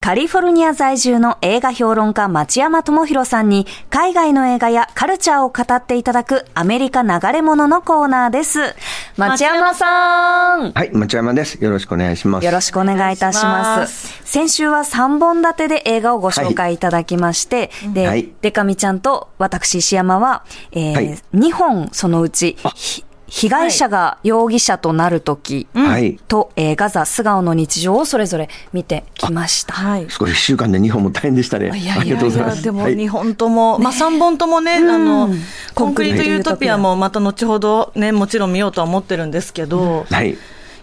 カリフォルニア在住の映画評論家町山智博さんに海外の映画やカルチャーを語っていただくアメリカ流れ物のコーナーです。町山さん。はい、町山です。よろしくお願いします。よろしくお願いいたします。先週は3本立てで映画をご紹介いただきまして、はい、で、はい、でかみちゃんと私石山は、はい、2本そのうち、被害者が容疑者となるときと、ガザ・素顔の日常をそれぞれ見てきました。はい。すごい1週間で2本も大変でしたね。ありがとうございます。でも2本とも、まあ3本ともね、コンクリート・ユートピアもまた後ほどね、もちろん見ようとは思ってるんですけど、はい。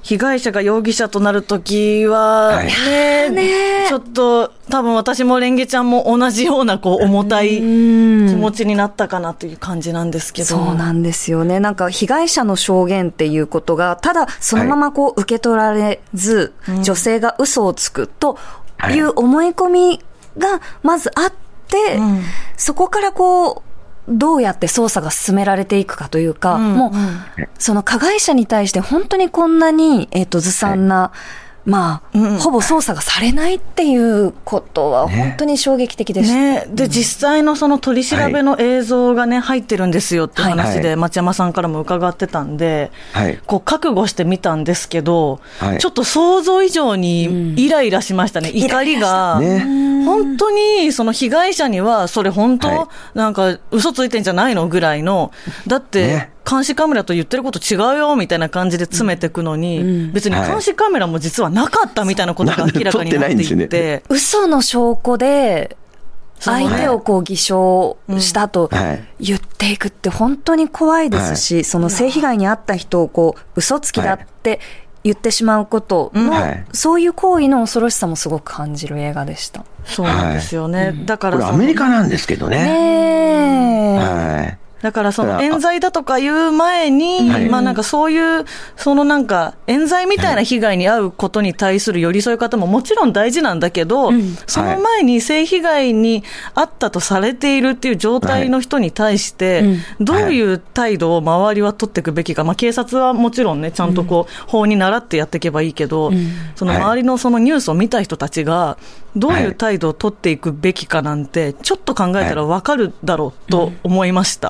被害者が容疑者となるときはね、ちょっと多分私もレンゲちゃんも同じようなこう重たい気持ちになったかなという感じなんですけど。そうなんですよね。なんか被害者の証言っていうことがただそのままこう受け取られず、女性が嘘をつくという思い込みがまずあって、そこからこうどうやって捜査が進められていくかというか、もうその加害者に対して本当にこんなにずさんな、まあほぼ捜査がされないっていうことは本当に衝撃的でした。ね、で実際のその取り調べの映像がね、入ってるんですよって話で町山さんからも伺ってたんで、こう覚悟してみたんですけど、ちょっと想像以上にイライラしましたね。怒りが。本当にその被害者にはそれ本当、なんか嘘ついてんじゃないのぐらいの、だって監視カメラと言ってること違うよみたいな感じで詰めてくのに、別に監視カメラも実はなかったみたいなことが明らかになっていて、嘘の証拠で相手をこう偽証したと言っていくって本当に怖いですし、その性被害に遭った人をこう嘘つきだって言ってしまうことの、そういう行為の恐ろしさもすごく感じる映画でした。そうなんですよね。だからこれアメリカなんですけどね。だからその冤罪だとかいう前に、まあなんかそういうそのなんか冤罪みたいな被害に遭うことに対する寄り添い方ももちろん大事なんだけど、その前に性被害に遭ったとされているっていう状態の人に対してどういう態度を周りは取っていくべきか、まあ警察はもちろんねちゃんとこう法に倣ってやっていけばいいけど、その周りのそのニュースを見た人たちがどういう態度を取っていくべきかなんてちょっと考えたらわかるだろうと思いました。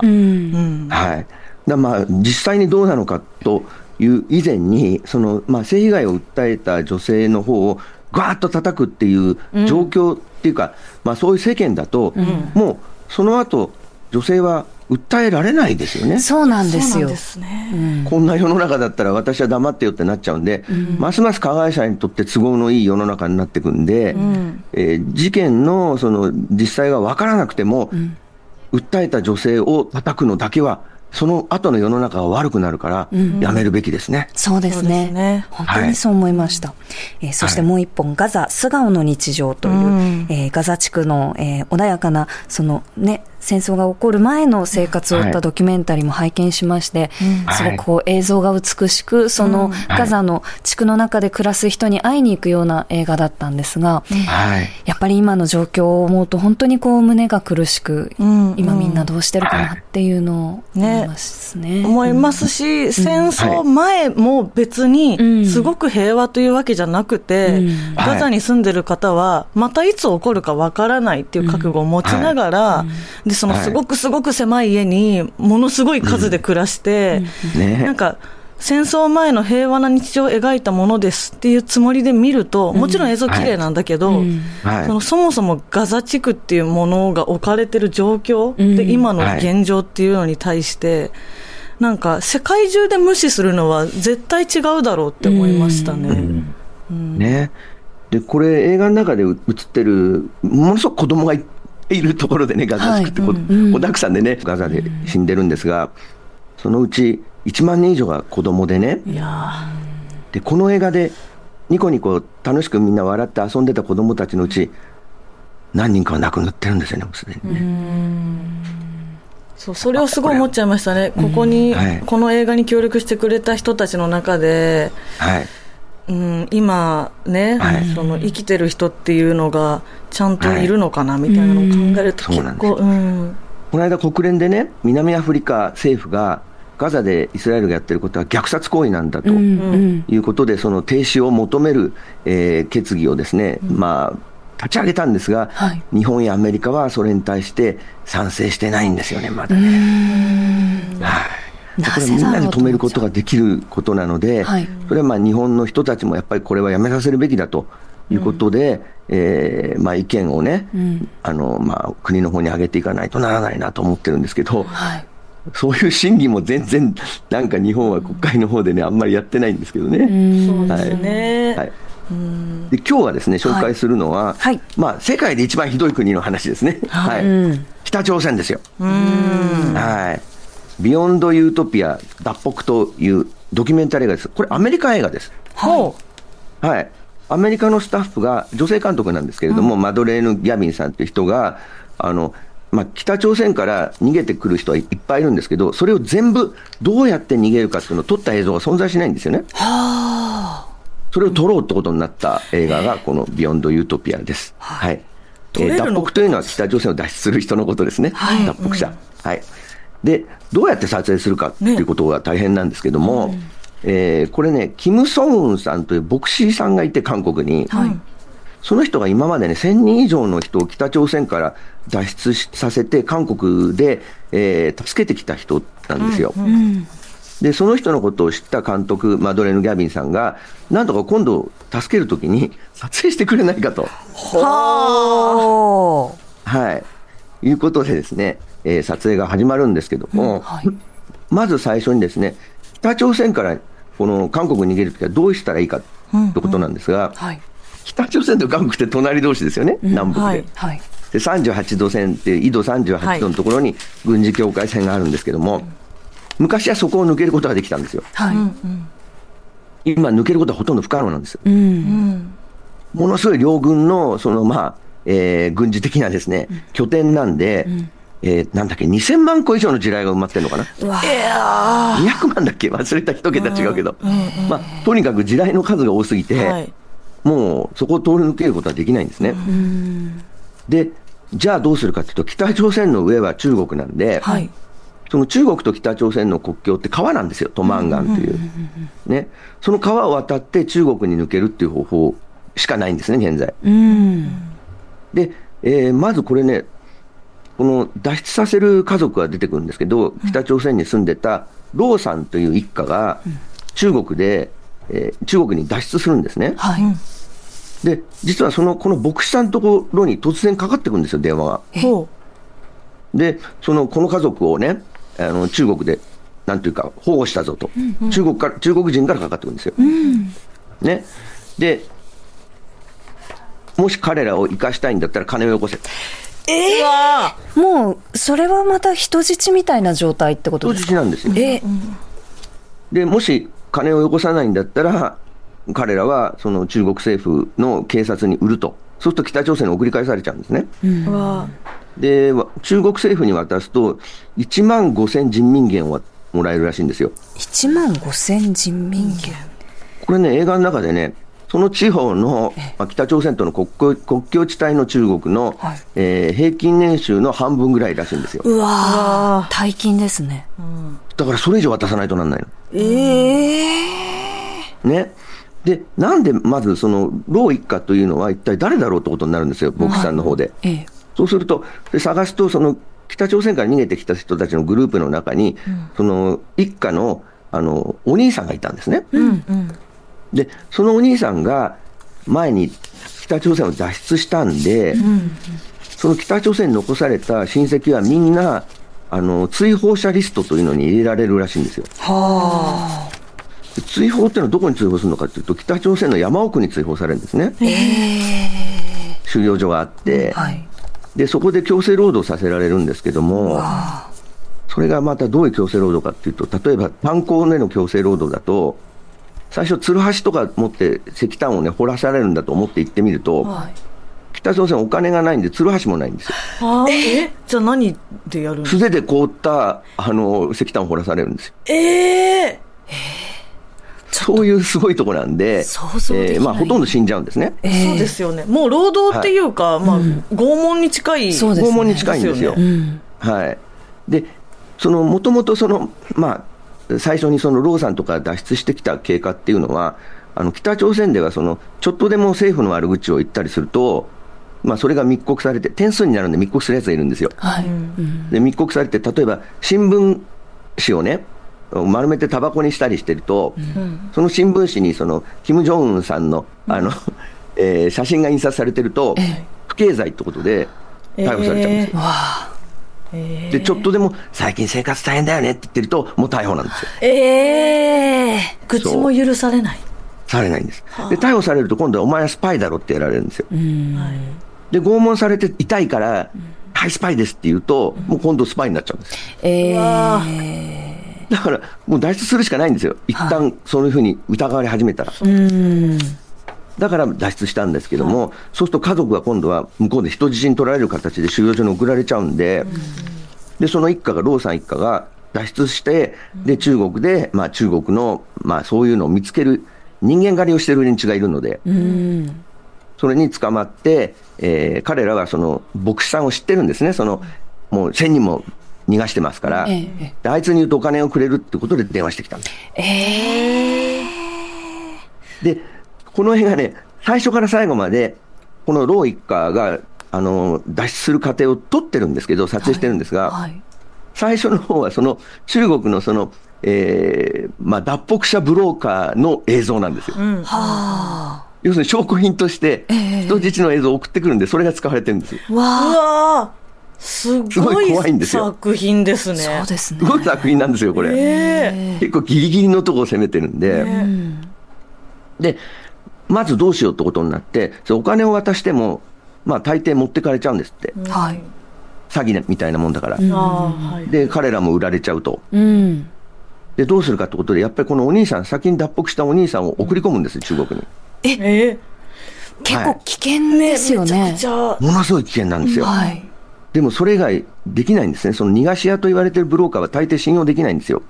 だまあ実際にどうなのかという以前に、そのまあ性被害を訴えた女性の方をガーッと叩くっていう状況っていうか、まあそういう世間だと、もうその後女性は訴えられないですよね。そうなんですよ。こんな世の中だったら私は黙ってよってなっちゃうんで、ますます加害者にとって都合のいい世の中になっていくんで、事件のその実際が分からなくても、訴えた女性を叩くのだけはその後の世の中が悪くなるからやめるべきですね。そうですね。本当にそう思いました。そしてもう一本、ガザ・素顔の日常という、ガザ地区の、穏やかなそのね戦争が起こる前の生活を追ったドキュメンタリーも拝見しまして、すごくこう映像が美しく、そのガザの地区の中で暮らす人に会いに行くような映画だったんですが、やっぱり今の状況を思うと本当にこう胸が苦しく、今みんなどうしてるかなっていうのを思いますね。思いますし、戦争前も別にすごく平和というわけじゃなくて、ガザに住んでる方はまたいつ起こるかわからないっていう覚悟を持ちながら、でそのすごくすごく狭い家にものすごい数で暮らして、なんか戦争前の平和な日常を描いたものですっていうつもりで見ると、もちろん映像綺麗なんだけど、そもそもガザ地区っていうものが置かれてる状況で、今の現状っていうのに対して、なんか世界中で無視するのは絶対違うだろうって思いましたね。でこれ映画の中で映ってるものすごく子供がいるところでね、ガザ地区っておだくさんでね、ガザで死んでるんですが、そのうち1万人以上が子供でね。でこの映画でニコニコ楽しくみんな笑って遊んでた子供たちのうち何人かは亡くなってるんですよね、もうすでにね。それをすごい思っちゃいましたね。この映画に協力してくれた人たちの中で、今ね、その生きてる人っていうのがちゃんといるのかなみたいなのを考えると結構、この間国連でね、南アフリカ政府がガザでイスラエルがやってることは虐殺行為なんだということで、その停止を求める、決議をですね、立ち上げたんですが、日本やアメリカはそれに対して賛成してないんですよね、まだね。これみんなで止めることができることなので、それは日本の人たちもやっぱりこれはやめさせるべきだということで、意見をね、国の方に上げていかないとならないなと思ってるんですけど、そういう審議も全然なんか日本は国会の方でねあんまりやってないんですけどね。そうですね。で今日はですね紹介するのは、世界で一番ひどい国の話ですね。北朝鮮ですよ。ビヨンドユートピア脱北というドキュメンタリー映画です。これアメリカ映画です。アメリカのスタッフが女性監督なんですけれども、マドレーヌ・ギャビンさんという人が北朝鮮から逃げてくる人はいっぱいいるんですけど、それを全部どうやって逃げるかっていうのを撮った映像が存在しないんですよね。それを撮ろうってことになった映画がこのビヨンドユートピアです。脱北というのは北朝鮮を脱出する人のことですね。脱北者。で、どうやって撮影するかっていうことが大変なんですけども、これね、キム・ソンウンさんという牧師さんがいて韓国に、その人が今までね、1000人以上の人を北朝鮮から脱出させて韓国で、助けてきた人なんですよ。でその人のことを知った監督マドレーヌ・ギャビンさんがなんとか今度助けるときに撮影してくれないかということでですね、撮影が始まるんですけども、まず最初にですね北朝鮮からこの韓国に逃げるときはどうしたらいいかってことなんですが、北朝鮮と韓国って隣同士ですよね、南北で。で38度線っていう緯度38度のところに軍事境界線があるんですけども、昔はそこを抜けることができたんですよ。今抜けることはほとんど不可能なんですよ。ものすごい両軍の、軍事的なですね拠点なんで、2000万個以上の地雷が埋まってるのかな、200万だっけ忘れた、一桁違うけど、とにかく地雷の数が多すぎて、もうそこを通り抜けることはできないんですね。でじゃあどうするかというと、北朝鮮の上は中国なんで、その中国と北朝鮮の国境って川なんですよ、トマン川という、その川を渡って中国に抜けるっていう方法しかないんですね現在。で、まずこれね、この脱出させる家族が出てくるんですけど、北朝鮮に住んでたローさんという一家が中国で、中国に脱出するんですね。で実はこの牧師さんのところに突然かかってくるんですよ、電話が。でこの家族をね中国でなんていうか保護したぞと、中国人からかかってくるんですよ、でもし彼らを生かしたいんだったら金をよこせ。もうそれはまた人質みたいな状態ってことですか。人質なんですよ。でもし金をよこさないんだったら彼らはその中国政府の警察に売ると。そうすると北朝鮮に送り返されちゃうんですね。で中国政府に渡すと1万5000人民元をもらえるらしいんですよ。1万5000人民元、これね映画の中でね、その地方の北朝鮮との国境地帯の中国の、平均年収の半分ぐらいらしいんですよ。大金ですね。だからそれ以上渡さないとなんないの。でなんでまずその老一家というのは一体誰だろうってことになるんですよ、牧師さんの方で。そうすると探すとその北朝鮮から逃げてきた人たちのグループの中に、その一家の、お兄さんがいたんですね。でそのお兄さんが前に北朝鮮を脱出したんで、その北朝鮮に残された親戚はみんな追放者リストというのに入れられるらしいんですよ。追放っていうのはどこに追放するのかというと、北朝鮮の山奥に追放されるんですね。収容所があって、でそこで強制労働させられるんですけども、それがまたどういう強制労働かというと、例えば炭鉱での強制労働だと最初ツルハシとか持って石炭をね掘らされるんだと思って行ってみると、北朝鮮お金がないんでツルハシもないんですよ。じゃあ何でやるの。素手で凍った石炭を掘らされるんですよ。そういうすごいとこなんで、ほとんど死んじゃうんですね。そうですよね。もう労働っていうか、拷問に近い、拷問に近いんですよ。で、もともと最初にそのローさんとか脱出してきた経過っていうのは、北朝鮮ではそのちょっとでも政府の悪口を言ったりすると、まあ、それが密告されて、点数になるんで密告するやつがいるんですよ、はい、で密告されて、例えば新聞紙をね丸めてタバコにしたりしてると、うん、その新聞紙にその金正恩さんの、写真が印刷されてると、不敬罪ってことで逮捕されちゃうんですよ、でちょっとでも最近生活大変だよねって言ってるともう逮捕なんですよ、愚痴も許されないされないんです。で逮捕されると今度はお前はスパイだろってやられるんですよ、で拷問されて痛いから、はいスパイですって言うともう今度スパイになっちゃうんですよ、だからもう脱出するしかないんですよ、一旦そういうふうに疑われ始めたら、だから脱出したんですけども、そうすると家族が今度は向こうで人質に取られる形で収容所に送られちゃうんで、でその一家がローさん一家が脱出してで中国で、まあ、中国の、まあ、そういうのを見つける人間狩りをしている連中がいるので、それに捕まって、彼らはその牧師さんを知ってるんですね、そのもう1000人も逃がしてますから、であいつに言うとお金をくれるってことで電話してきたんです、でこの辺がね最初から最後までこのロー一家が脱出する過程を撮ってるんですけど、撮影してるんですが、最初の方はその中国のその、まあ、脱北者ブローカーの映像なんですよ、要するに証拠品として人質の映像を送ってくるんで、それが使われてるんですよ、わーすごい怖いんですよ。作品ですね。そうですね。すごい作品なんですよこれ、結構ギリギリのとこを攻めてるんで、でまずどうしようってことになって、それお金を渡しても、まあ、大抵持ってかれちゃうんですって、詐欺みたいなもんだから、で彼らも売られちゃうと、でどうするかってことで、やっぱりこのお兄さん、先に脱北したお兄さんを送り込むんです、中国に。結構危険ですよね、めちゃくちゃものすごい危険なんですよ、でもそれ以外できないんですね。その逃がし屋と言われているブローカーは大抵信用できないんですよ。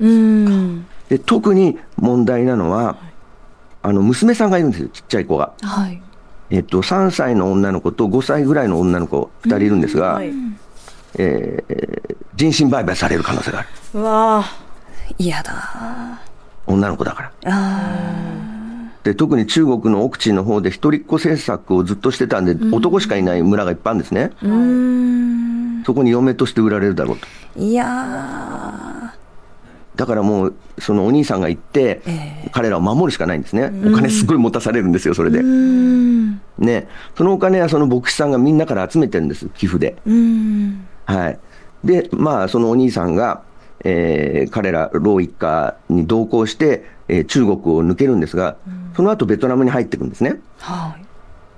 で特に問題なのは娘さんがいるんですよ、ちっちゃい子が、3歳の女の子と5歳ぐらいの女の子2人いるんですが、人身売買される可能性がある。うわー、嫌だ、女の子だから。で特に中国の奥地の方で一人っ子政策をずっとしてたんで、男しかいない村がいっぱいあるんですね。そこに嫁として売られるだろうと。いやー、だからもうそのお兄さんが行って、彼らを守るしかないんですね。お金すごい持たされるんですよ、それで。ね、そのお金はその牧師さんがみんなから集めてるんです、寄付で。でまあそのお兄さんが、彼ら老一家に同行して、中国を抜けるんですが、その後ベトナムに入っていくんですね。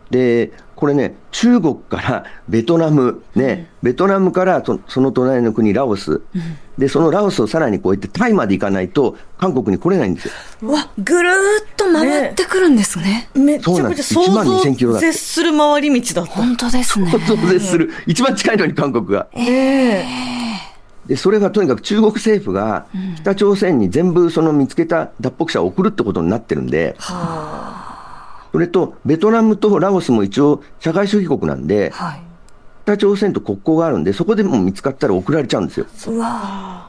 でこれね、中国からベトナム、ベトナムからその隣の国ラオス、でそのラオスをさらにこうやってタイまで行かないと韓国に来れないんですよ。わ、ぐるーっと回ってくるんですね。めちゃくちゃ想像絶する回り道だった。本当ですね、想像絶する、一番近いのに韓国が。でそれがとにかく中国政府が北朝鮮に全部その見つけた脱北者を送るってことになってるんで、それとベトナムとラオスも一応社会主義国なんで、北朝鮮と国交があるんで、そこでも見つかったら送られちゃうんですよ。うわ、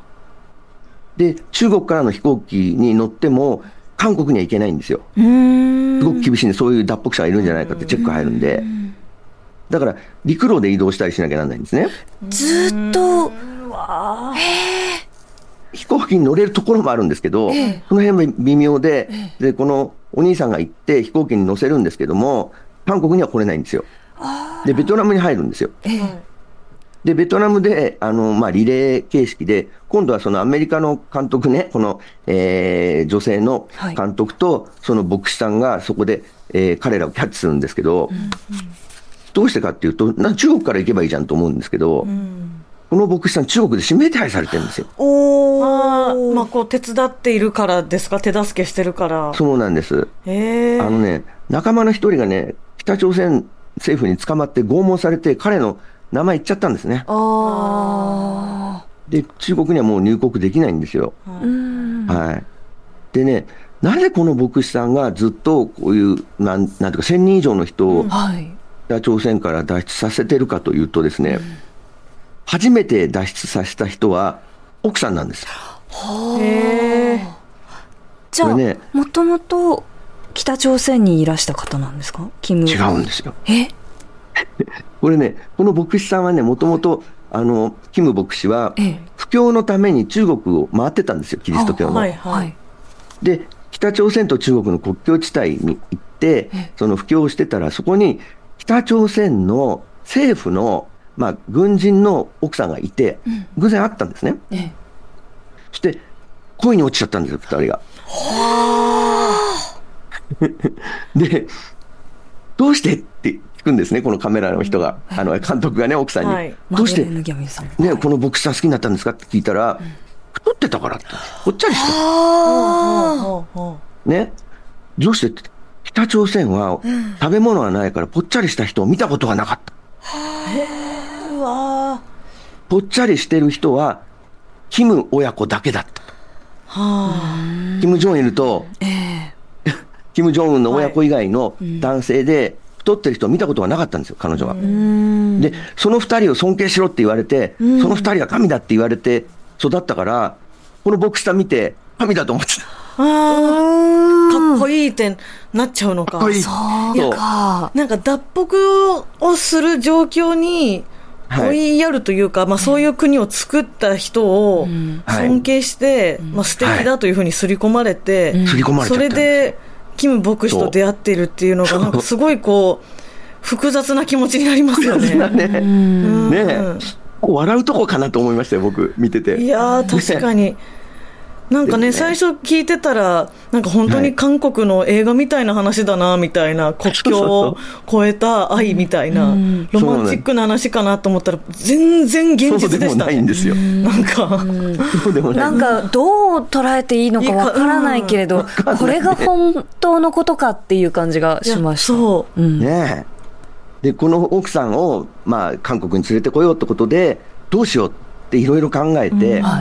で中国からの飛行機に乗っても韓国には行けないんですよ。すごく厳しいんで、そういう脱北者がいるんじゃないかってチェック入るんで、だから陸路で移動したりしなきゃならないんですね。ずっと飛行機に乗れるところもあるんですけど、その辺も微妙で、このお兄さんが行って飛行機に乗せるんですけども、韓国には来れないんですよ。でベトナムに入るんですよ。でベトナムでまあ、リレー形式で、今度はそのアメリカの監督ね、この、女性の監督とその牧師さんがそこで、彼らをキャッチするんですけど、どうしてかっていうと、中国から行けばいいじゃんと思うんですけど、この牧師さん中国で指名手配されてるんですよ。まあ、こう手伝っているからですか、手助けしてるから。そうなんです。ね、仲間の一人がね、北朝鮮政府に捕まって拷問されて、彼の名前言っちゃったんですね。で中国にはもう入国できないんですよ。でね、なぜこの牧師さんがずっとこういうなんていうか、1000人以上の人を北朝鮮から脱出させてるかというとですね、初めて脱出させた人は奥さんなんです。へえ。じゃあ、ね、もともと北朝鮮にいらした方なんですか？キム。違うんですよ。えこれね、この牧師さんはね、もともとキム牧師は布教のために中国を回ってたんですよ、キリスト教の。はいはい、で北朝鮮と中国の国境地帯に行ってその布教をしてたら、そこに北朝鮮の政府の、まあ、軍人の奥さんがいて、うん、偶然会ったんですね。ええ、そして恋に落ちちゃったんですよ、2人が。はでどうしてって聞くんですね、このカメラの人が、うん、監督がね、奥さんに、はい、どうして、ね、この牧師さん好きになったんですかって聞いたら、うん、太ってたからって、ぽっちゃりしてた、ね、どうしてって、北朝鮮は食べ物がないからぽっちゃりした人を見たことがなかった。うわ、ぽっちゃりしてる人はキム親子だけだった。はキム・ジョンイルと、キム・ジョンウンの親子以外の男性で太ってる人を見たことがなかったんですよ、彼女は。でその二人を尊敬しろって言われて、その二人は神だって言われて育ったから、この牧師さん見て神だと思ってた。かっこいいってなっちゃうのか。そうか、なんか脱北をする状況に追いやるというか、はい、まあ、そういう国を作った人を尊敬して、うん、まあ、素敵だというふうに刷り込まれて、はい、それでキム牧師と出会っているっていうのが、なんかすごいこう複雑な気持ちになりますよね。笑うとこかなと思いましたよ、僕見てて。いや確かになんかね、最初聞いてたらなんか本当に韓国の映画みたいな話だなみたいな、はい、国境を越えた愛みたいなロマンチックな話かなと思ったら、全然現実でした。そうでもないんですよ。なんかどう捉えていいのかわからないけれど、これが本当のことかっていう感じがしました。そう、うん、ねえ。でこの奥さんを、まあ、韓国に連れてこようってことで、どうしようっていろいろ考えて、うん、は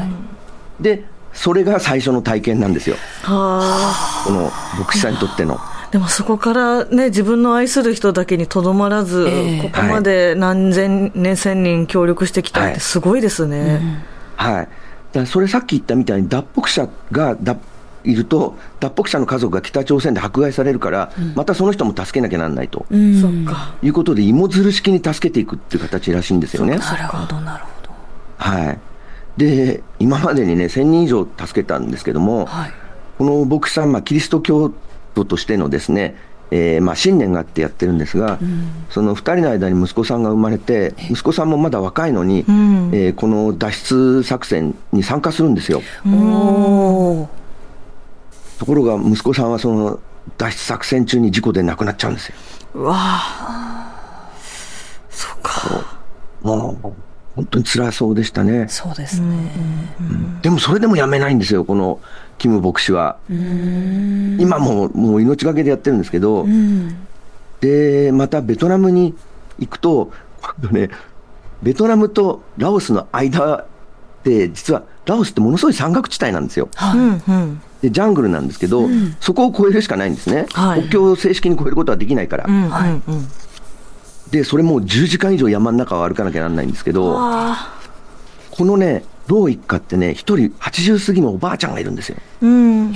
い、でそれが最初の体験なんですよ、はこの牧師さんにとっての。でもそこからね、自分の愛する人だけにとどまらず、ここまで何千年、はい、千人協力してきたってすごいですね。はい、うん、はい、だからそれさっき言ったみたいに、脱北者がいると脱北者の家族が北朝鮮で迫害されるから、うん、またその人も助けなきゃなんないと、うん、いうことで芋づる式に助けていくっていう形らしいんですよね。なるほどなるほど。はい、で今までにね、1000人以上助けたんですけども、はい、この牧師さん、まあ、キリスト教徒としてのですね、まあ、信念があってやってるんですが、うん、その2人の間に息子さんが生まれて、息子さんもまだ若いのに、この脱出作戦に参加するんですよ。おところが息子さんはその脱出作戦中に事故で亡くなっちゃうんですよ。うわ、そうか。もう本当に辛そうでしたね。そうですね、うん、でもそれでもやめないんですよ、このキム牧師は。今ももう命がけでやってるんですけど、うん、でまたベトナムに行くと、今度ね、ベトナムとラオスの間で、実はラオスってものすごい山岳地帯なんですよ、はい、でジャングルなんですけど、うん、そこを越えるしかないんですね、はい、国境を正式に越えることはできないから、うん、はい、うん、でそれも10時間以上山の中を歩かなきゃなんないんですけど、このね老一家ってね、1人80過ぎのおばあちゃんがいるんですよ、うん、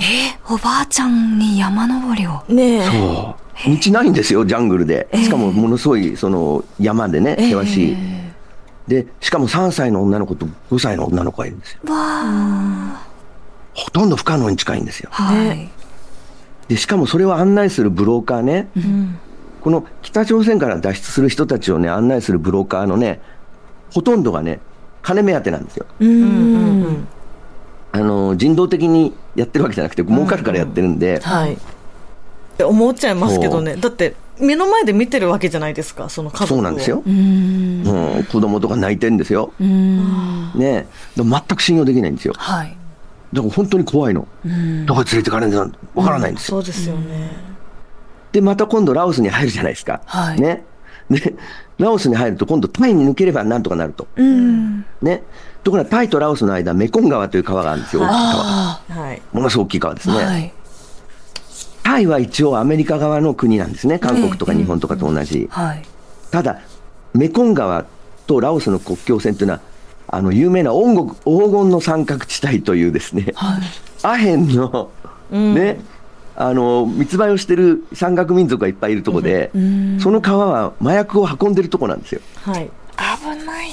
おばあちゃんに山登りを、ね、そう道ないんですよ、ジャングルで。しかもものすごいその山でね、険しい、でしかも3歳の女の子と5歳の女の子がいるんですよ。わ、ほとんど不可能に近いんですよ、はい、でしかもそれを案内するブローカーね、うん、この北朝鮮から脱出する人たちをね案内するブローカーのね、ほとんどがね金目当てなんですよ。うん、人道的にやってるわけじゃなくて、儲かるからやってるんで、うん、はい、って思っちゃいますけどね。だって目の前で見てるわけじゃないですか、その家族を。そうなんですよ、うん、うん、子供とか泣いてるんですよ、うん、ね、でも全く信用できないんですよ、はい、だから本当に怖いの、うん、どこに連れてかれるのかわからないんですよ、うん、そうですよね。でまた今度ラオスに入るじゃないですか、はい、ね、でラオスに入ると今度タイに抜ければなんとかなると、うん、ね、ところがタイとラオスの間、メコン川という川があるんですよ、大きい川、はい、ものすごく大きい川ですね、はい、タイは一応アメリカ側の国なんですね、韓国とか日本とかと同じ、はい、ただメコン川とラオスの国境線というのは有名な黄金の三角地帯というですね、はい、アヘンの、うん、ね、密売をしてる山岳民族がいっぱいいるとこで、うん、その川は麻薬を運んでるとこなんですよ、はい、危ない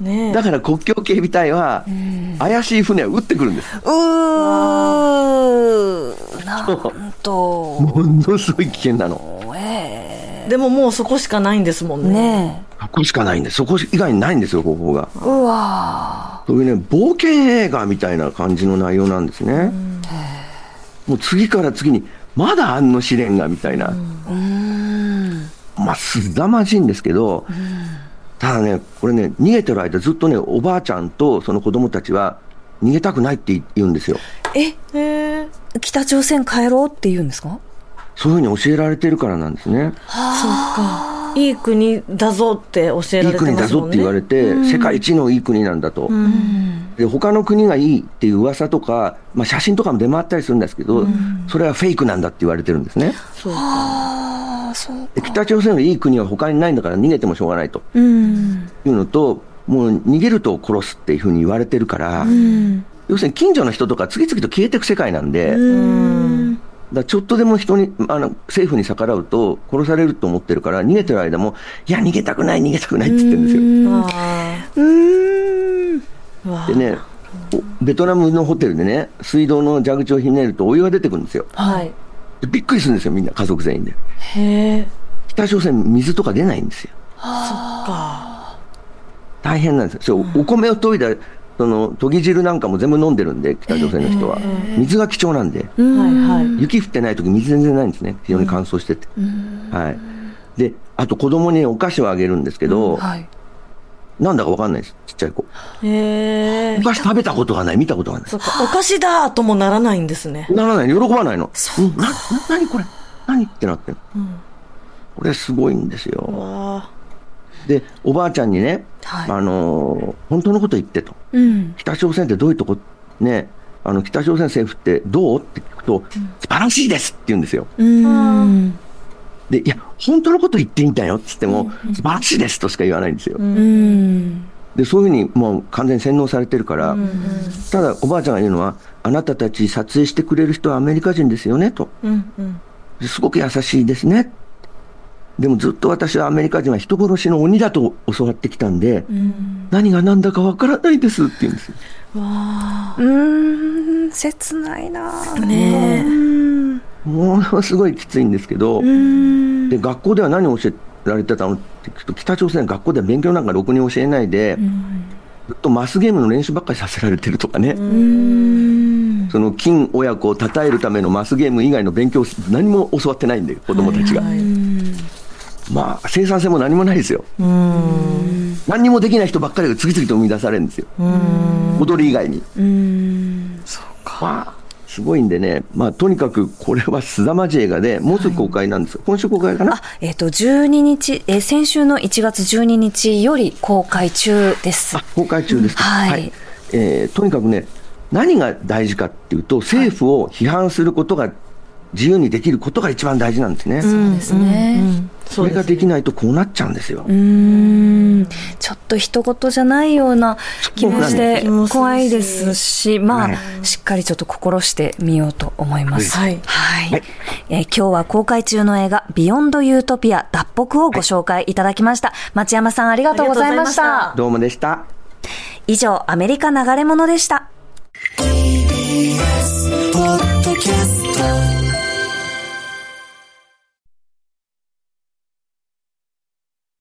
ね。だから国境警備隊は怪しい船を撃ってくるんです。なんとものすごい危険なの、でももうそこしかないんですもん ね。そこしかないんです。そこ以外にないんですよ、方法が。うわ、そういうね、冒険映画みたいな感じの内容なんですね、うん、もう次から次にまだあんの試練がみたいな、うん、まあすざまじいんですけど、うん、ただね、これね、逃げてる間ずっとね、おばあちゃんとその子供たちは逃げたくないって言うんですよ。北朝鮮帰ろうって言うんですか？そういうふうに教えられてるからなんですね。そうか、いい国だぞって教えられてますもんね。いい国だぞって言われて、うん、世界一のいい国なんだと、うん、で他の国がいいっていう噂とか、まあ、写真とかも出回ったりするんですけど、うん、それはフェイクなんだって言われてるんですね。そうか、そうか、北朝鮮のいい国は他にないんだから逃げてもしょうがないと、うん、いうのと、もう逃げると殺すっていうふうに言われてるから、うん、要するに近所の人とか次々と消えていく世界なんで、うん、だからちょっとでも人に政府に逆らうと殺されると思ってるから、逃げてる間もいや逃げたくない逃げたくないって言ってるんですよ。でね、ベトナムのホテルでね、水道の蛇口をひねるとお湯が出てくるんですよ、はい、びっくりするんですよ、みんな家族全員で。へ、北朝鮮水とか出ないんですよ。はあ、そっか、大変なんですよ、うん、お米を研いだその研ぎ汁なんかも全部飲んでるんで、北朝鮮の人は、水が貴重なんで、うん、雪降ってない時水全然ないんですね、非常に乾燥してて、うん、はい、であと子供にお菓子をあげるんですけど、うん、はい、なんだか分かんないです、ちっちゃい子。へ、お菓子食べたことがない、見たことがない。そうか、お菓子だともならないんですね。ならない、喜ばないの。うん、何これ、何ってなってる、うん、これすごいんですよ。わ、でおばあちゃんにね、はい、本当のこと言ってと、うん、北朝鮮ってどういうとこね、北朝鮮政府ってどうって聞くと、うん、素晴らしいですって言うんですよ。うんで、いや本当のこと言ってみたよって言っても、うん、素晴らしいですとしか言わないんですよ、うん、でそういうふうにもう完全に洗脳されてるから、うん、ただおばあちゃんが言うのは、あなたたち撮影してくれる人はアメリカ人ですよねと、うんうん、ですごく優しいですね、でもずっと私はアメリカ人は人殺しの鬼だと教わってきたんで、うん、何が何だかわからないですって言うんですよ。わー、切ないな、ねえ、ものすごいきついんですけど、で学校では何を教えられてたのって聞くと、北朝鮮は学校では勉強なんかろくに教えないで、ずっとマスゲームの練習ばっかりさせられてるとかね、その金親子を称えるためのマスゲーム以外の勉強何も教わってないんで、子供たちが、はいはい、まあ生産性も何もないですよ。何にもできない人ばっかりが次々と生み出されるんですよ、踊り以外に。そうか、まあすごいんでね、まあ、とにかくこれはすざまじい映画で、もうすぐ公開なんです、はい、今週公開かな、あ、12日、先週の1月12日より公開中です。あ、公開中ですか、はい、はい、とにかくね、何が大事かっていうと、政府を批判することが、自由にできることが一番大事なんですね。そうですね、それができないとこうなっちゃうんですよ。ちょっと人事じゃないような気もして怖いですし、まあ、はい、しっかりちょっと心してみようと思います。はい、はい、今日は公開中の映画ビヨンドユートピア脱北をご紹介いただきました。はい、町山さんありがとうございました。どうもでした。以上アメリカ流れ物でした。